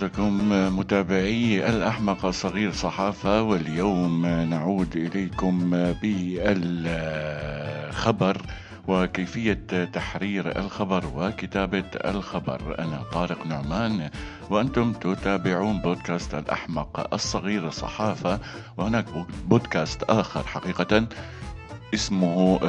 حضراتكم متابعي الأحمق الصغير صحافة، واليوم نعود إليكم بالخبر وكيفية تحرير الخبر وكتابة الخبر. أنا طارق نعمان وأنتم تتابعون بودكاست الأحمق الصغير صحافة، وهناك بودكاست آخر حقيقة اسمه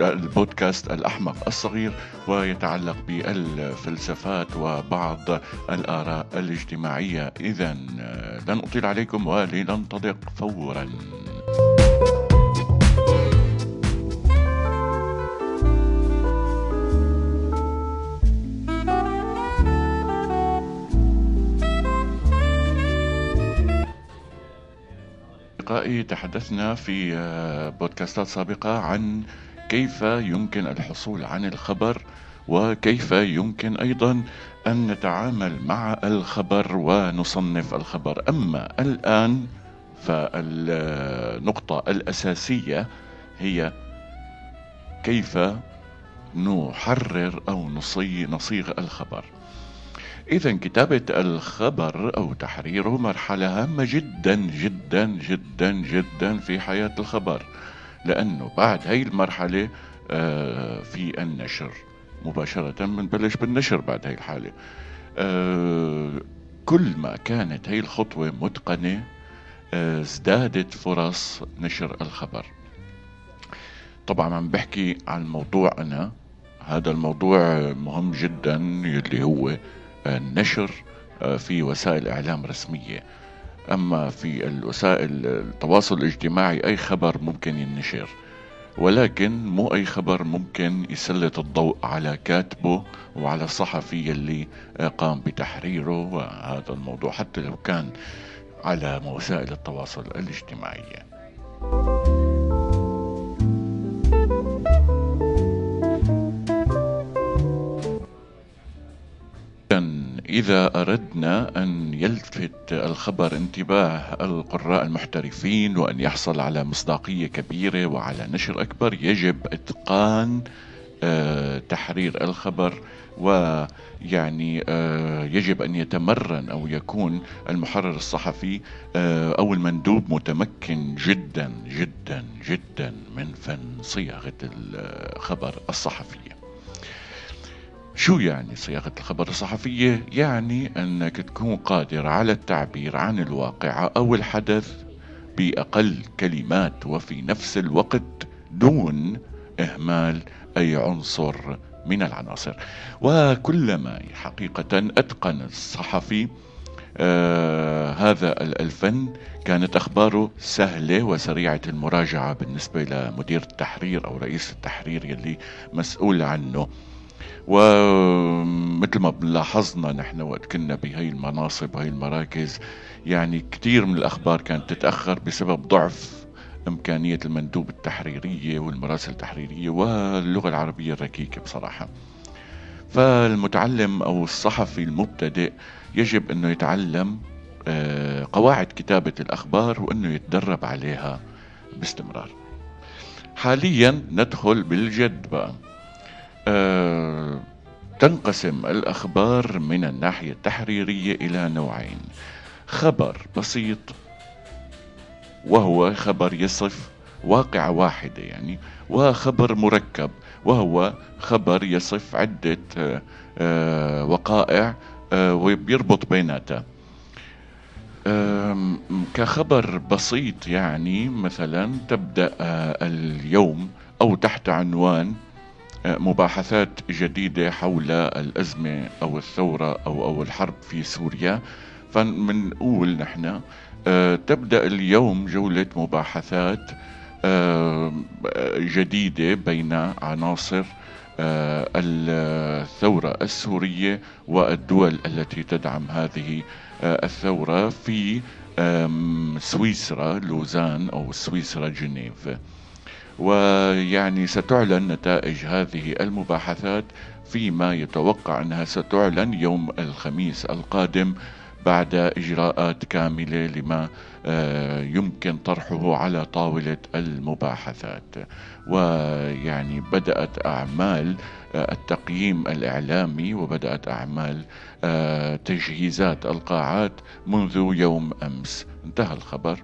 البودكاست الأحمق الصغير، ويتعلق بالفلسفات وبعض الآراء الاجتماعية. إذن لن أطيل عليكم ولننطلق فورا. تحدثنا في بودكاستات سابقة عن كيف يمكن الحصول عن الخبر، وكيف يمكن أيضا أن نتعامل مع الخبر ونصنف الخبر. أما الآن فالنقطة الأساسية هي كيف نحرر أو نصيغ الخبر. إذن كتابة الخبر أو تحريره مرحلة هامة جدا جدا جدا جدا في حياة الخبر، لأنه بعد هاي المرحلة في النشر مباشرة بنبلش بالنشر بعد هاي الحالة. كل ما كانت هاي الخطوة متقنة ازدادت فرص نشر الخبر. طبعا عم بحكي عن موضوع، أنا هذا الموضوع مهم جدا اللي هو النشر في وسائل إعلام رسمية. أما في الوسائل التواصل الاجتماعي أي خبر ممكن ينشر، ولكن مو أي خبر ممكن يسلط الضوء على كاتبه وعلى الصحفي اللي قام بتحريره وهذا الموضوع، حتى لو كان على وسائل التواصل الاجتماعية. إذا أردنا أن يلفت الخبر انتباه القراء المحترفين وأن يحصل على مصداقية كبيرة وعلى نشر أكبر، يجب إتقان تحرير الخبر، ويعني يجب أن يتمرن أو يكون المحرر الصحفي أو المندوب متمكن جدا جدا جدا من فن صياغة الخبر الصحفية. شو يعني صياغة الخبر الصحفية؟ يعني أنك تكون قادر على التعبير عن الواقعة أو الحدث بأقل كلمات وفي نفس الوقت دون إهمال أي عنصر من العناصر. وكلما حقيقة أتقن الصحفي هذا الفن كانت أخباره سهلة وسريعة المراجعة بالنسبة لمدير التحرير أو رئيس التحرير يلي مسؤول عنه. ومثل ما لاحظنا نحن وقت كنا بهاي المناصب وهي المراكز، يعني كتير من الأخبار كانت تتأخر بسبب ضعف إمكانية المندوب التحريرية والمراسل التحريرية واللغة العربية الركيكة بصراحة. فالمتعلم أو الصحفي المبتدئ يجب أنه يتعلم قواعد كتابة الأخبار وأنه يتدرب عليها باستمرار. حاليا ندخل بالجد بقى. تنقسم الأخبار من الناحية التحريرية إلى نوعين: خبر بسيط وهو خبر يصف واقعة واحدة يعني، وخبر مركب وهو خبر يصف عدة وقائع ويربط بيناتها. كخبر بسيط يعني مثلا تبدأ اليوم أو تحت عنوان مباحثات جديدة حول الأزمة أو الثورة أو الحرب في سوريا، فمنقول نحن تبدأ اليوم جولة مباحثات جديدة بين عناصر الثورة السورية والدول التي تدعم هذه الثورة في سويسرا لوزان أو سويسرا جنيف. ويعني ستعلن نتائج هذه المباحثات فيما يتوقع أنها ستعلن يوم الخميس القادم بعد إجراءات كاملة لما يمكن طرحه على طاولة المباحثات. ويعني بدأت أعمال التقييم الإعلامي وبدأت أعمال تجهيزات القاعات منذ يوم أمس. انتهى الخبر.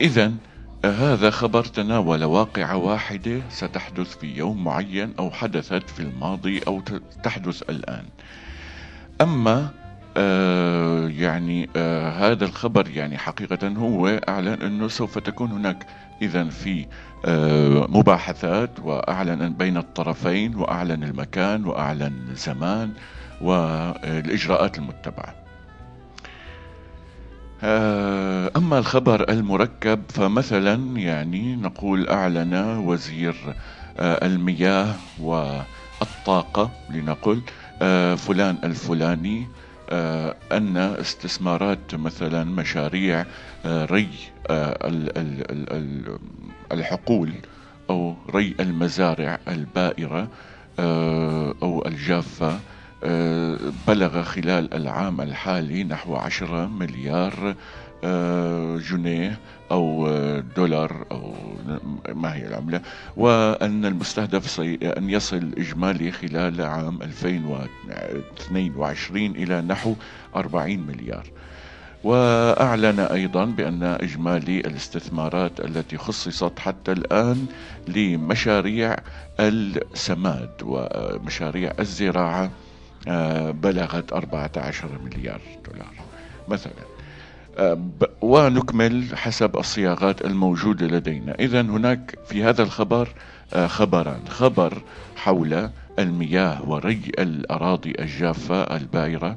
إذن هذا خبر تناول واقعة واحدة ستحدث في يوم معين أو حدثت في الماضي أو تحدث الآن. أما هذا الخبر حقيقة هو أعلن أنه سوف تكون هناك إذن في مباحثات، وأعلن بين الطرفين وأعلن المكان وأعلن الزمان والإجراءات المتبعة. أما الخبر المركب فمثلا نقول أعلن وزير المياه والطاقة لنقل فلان الفلاني أن استثمارات مثلا مشاريع ري الحقول أو ري المزارع البائرة أو الجافة بلغ خلال العام الحالي نحو 10 مليار جنيه أو دولار أو ما هي العملة، وأن المستهدف أن يصل إجمالي خلال عام 2022 إلى نحو 40 مليار. وأعلن أيضا بأن إجمالي الاستثمارات التي خصصت حتى الآن لمشاريع السماد ومشاريع الزراعة بلغت 14 مليار دولار مثلا، ونكمل حسب الصياغات الموجودة لدينا. إذن هناك في هذا الخبر خبران، خبر حول المياه وري الأراضي الجافة البائرة،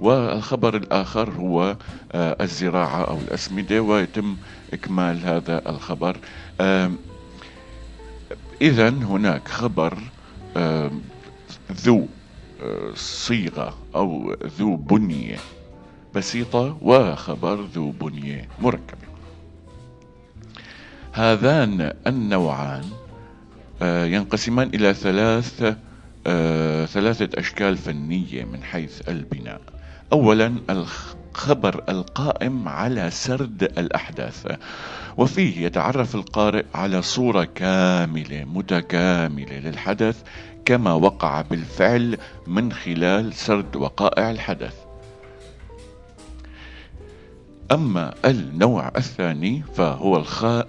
والخبر الآخر هو الزراعة أو الأسمدة، ويتم إكمال هذا الخبر. إذن هناك خبر ذو صيغة أو ذو بنية بسيطة وخبر ذو بنية مركبة. هذان النوعان ينقسمان إلى ثلاثة أشكال فنية من حيث البناء. أولا الخبر القائم على سرد الأحداث، وفيه يتعرف القارئ على صورة كاملة متكاملة للحدث كما وقع بالفعل من خلال سرد وقائع الحدث. أما النوع الثاني فهو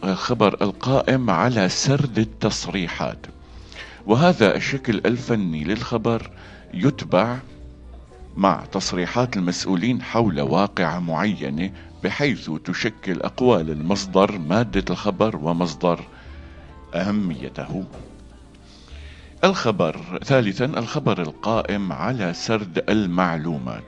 الخبر القائم على سرد التصريحات، وهذا الشكل الفني للخبر يتبع مع تصريحات المسؤولين حول واقعة معينة، بحيث تشكل أقوال المصدر مادة الخبر ومصدر أهميته. ثالثا الخبر القائم على سرد المعلومات،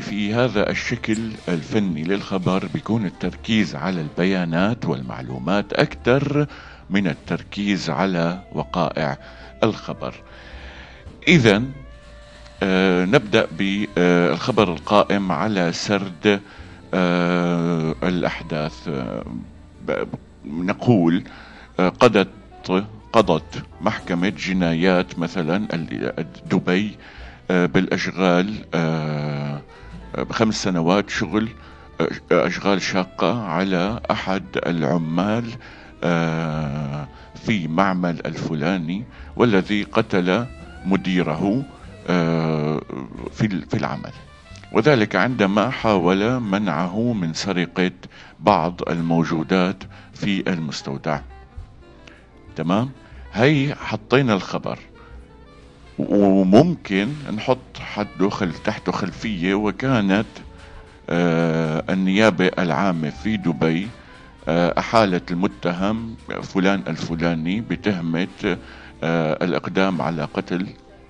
في هذا الشكل الفني للخبر بيكون التركيز على البيانات والمعلومات أكثر من التركيز على وقائع الخبر. إذن نبدأ بالخبر القائم على سرد الأحداث. نقول قضت محكمة جنايات مثلا دبي بالأشغال 5 سنوات شغل أشغال شاقة على أحد العمال في معمل الفلاني، والذي قتل مديره في العمل، وذلك عندما حاول منعه من سرقة بعض الموجودات في المستودع. تمام، هي حطينا الخبر، وممكن نحط تحته خلفية، وكانت النيابة العامة في دبي أحالت المتهم فلان الفلاني بتهمة الإقدام على قتل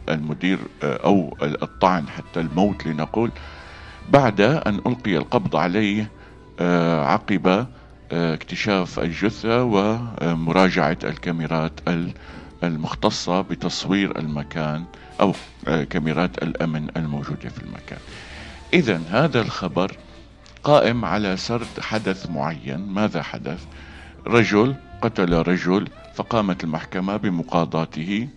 المدير أو الطعن حتى الموت لنقول، بعد أن ألقي القبض عليه عقب اكتشاف الجثة ومراجعة الكاميرات المختصة بتصوير المكان أو كاميرات الأمن الموجودة في المكان. إذن هذا الخبر قائم على سرد حدث معين. ماذا حدث؟ رجل قتل رجل، فقامت المحكمة بمقاضاته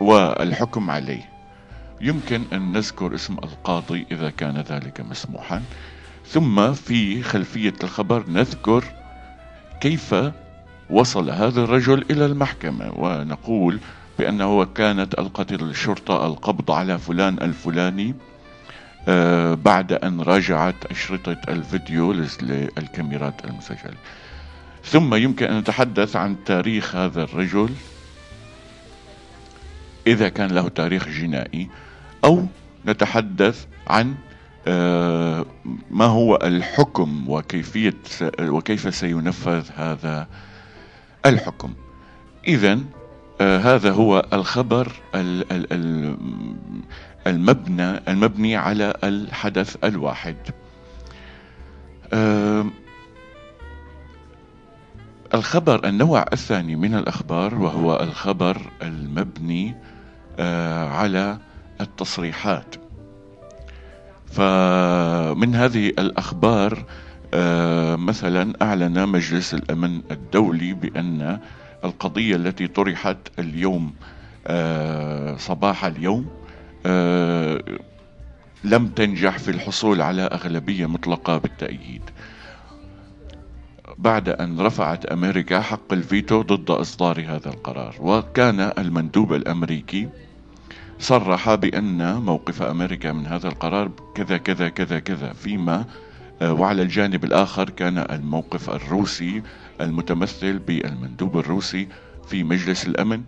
والحكم عليه، يمكن أن نذكر اسم القاضي إذا كان ذلك مسموحا، ثم في خلفية الخبر نذكر كيف وصل هذا الرجل إلى المحكمة، ونقول بأنه كانت ألقت الشرطة القبض على فلان الفلاني بعد أن راجعت أشرطة الفيديو للكاميرات المسجلة. ثم يمكن أن نتحدث عن تاريخ هذا الرجل إذا كان له تاريخ جنائي، أو نتحدث عن ما هو الحكم وكيف سينفذ هذا الحكم. إذن هذا هو الخبر المبني على الحدث الواحد. الخبر النوع الثاني من الأخبار وهو الخبر المبني على التصريحات. فمن هذه الأخبار مثلا أعلن مجلس الأمن الدولي بأن القضية التي طرحت اليوم صباح اليوم لم تنجح في الحصول على أغلبية مطلقة بالتأييد، بعد أن رفعت أمريكا حق الفيتو ضد إصدار هذا القرار. وكان المندوب الأمريكي صرح بأن موقف أمريكا من هذا القرار كذا كذا كذا كذا، فيما وعلى الجانب الآخر كان الموقف الروسي المتمثل بالمندوب الروسي في مجلس الأمن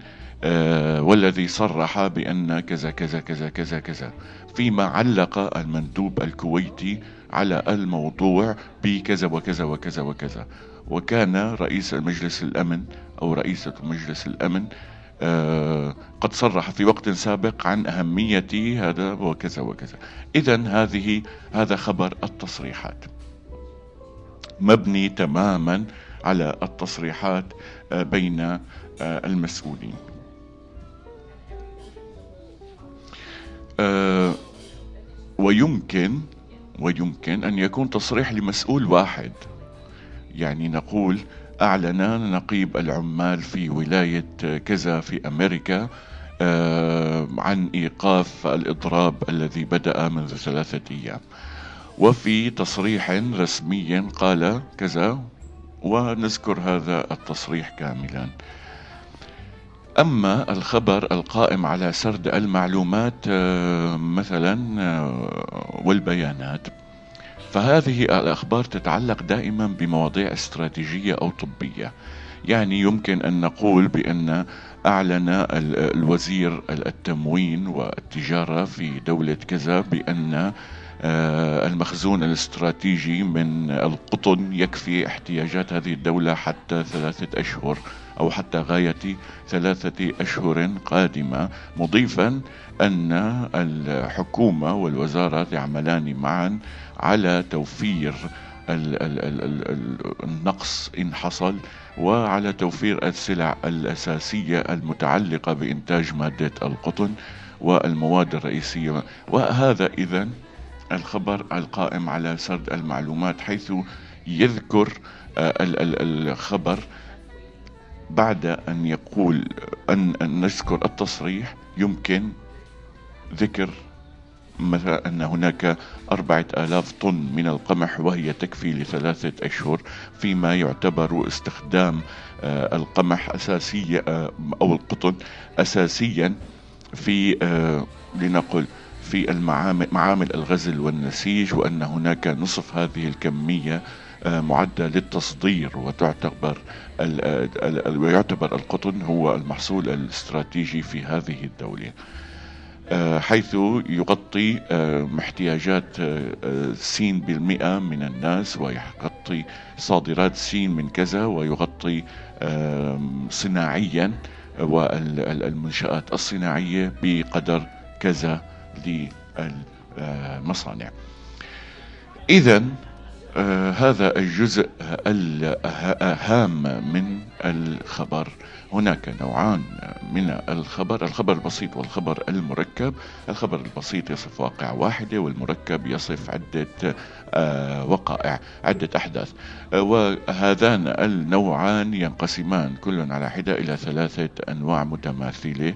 والذي صرح بأن كذا كذا كذا كذا كذا، فيما علق المندوب الكويتي على الموضوع بكذا وكذا وكذا وكذا. وكان رئيس المجلس الأمن أو رئيسة مجلس الأمن قد صرح في وقت سابق عن أهمية هذا وكذا وكذا. إذن هذا خبر التصريحات مبني تماما على التصريحات بين المسؤولين. ويمكن أن يكون تصريح لمسؤول واحد، يعني نقول أعلن نقيب العمال في ولاية كذا في أمريكا عن إيقاف الإضراب الذي بدأ منذ 3 أيام، وفي تصريح رسمي قال كذا، ونذكر هذا التصريح كاملا. أما الخبر القائم على سرد المعلومات مثلا والبيانات، فهذه الأخبار تتعلق دائما بمواضيع استراتيجية أو طبية. يعني يمكن أن نقول بأن أعلن الوزير التموين والتجارة في دولة كذا بأن المخزون الاستراتيجي من القطن يكفي احتياجات هذه الدولة حتى 3 أشهر أو حتى غاية 3 أشهر قادمة، مضيفا أن الحكومة والوزارة يعملان معا على توفير النقص إن حصل، وعلى توفير السلع الأساسية المتعلقة بإنتاج مادة القطن والمواد الرئيسية. وهذا إذن الخبر القائم على سرد المعلومات، حيث يذكر الخبر بعد أن يقول أن نذكر التصريح، يمكن ذكر مثلا أن هناك 4000 طن من القمح وهي تكفي ل3 أشهر، فيما يعتبر استخدام القمح أساسية أو القطن أساسيا في لنقل في معامل الغزل والنسيج، وأن هناك نصف هذه الكمية معدة للتصدير، ويعتبر القطن هو المحصول الاستراتيجي في هذه الدولة، حيث يغطي احتياجات 60% من الناس، ويغطي صادرات 60% من كذا، ويغطي صناعيا والمنشآت الصناعية بقدر كذا للمصانع. إذن هذا الجزء الهام من الخبر. هناك نوعان من الخبر البسيط والخبر المركب. الخبر البسيط يصف واقع واحدة، والمركب يصف عدة وقائع، عدة أحداث. وهذان النوعان ينقسمان كل على حدة إلى 3 أنواع متماثلة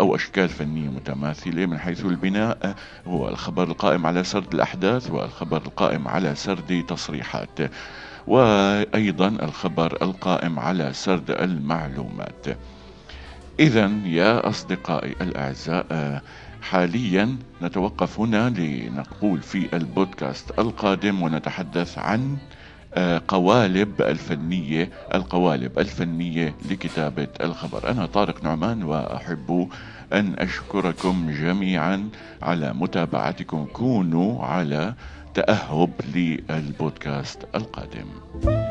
أو أشكال فنية متماثلة من حيث البناء هو الخبر القائم على سرد الأحداث والخبر القائم على سرد تصريحات وأيضا الخبر القائم على سرد المعلومات. إذن يا أصدقائي الأعزاء حاليا نتوقف هنا لنقول في البودكاست القادم ونتحدث عن القوالب الفنية لكتابة الخبر. أنا طارق نعمان وأحب أن أشكركم جميعا على متابعتكم. كونوا على تأهب للبودكاست القادم.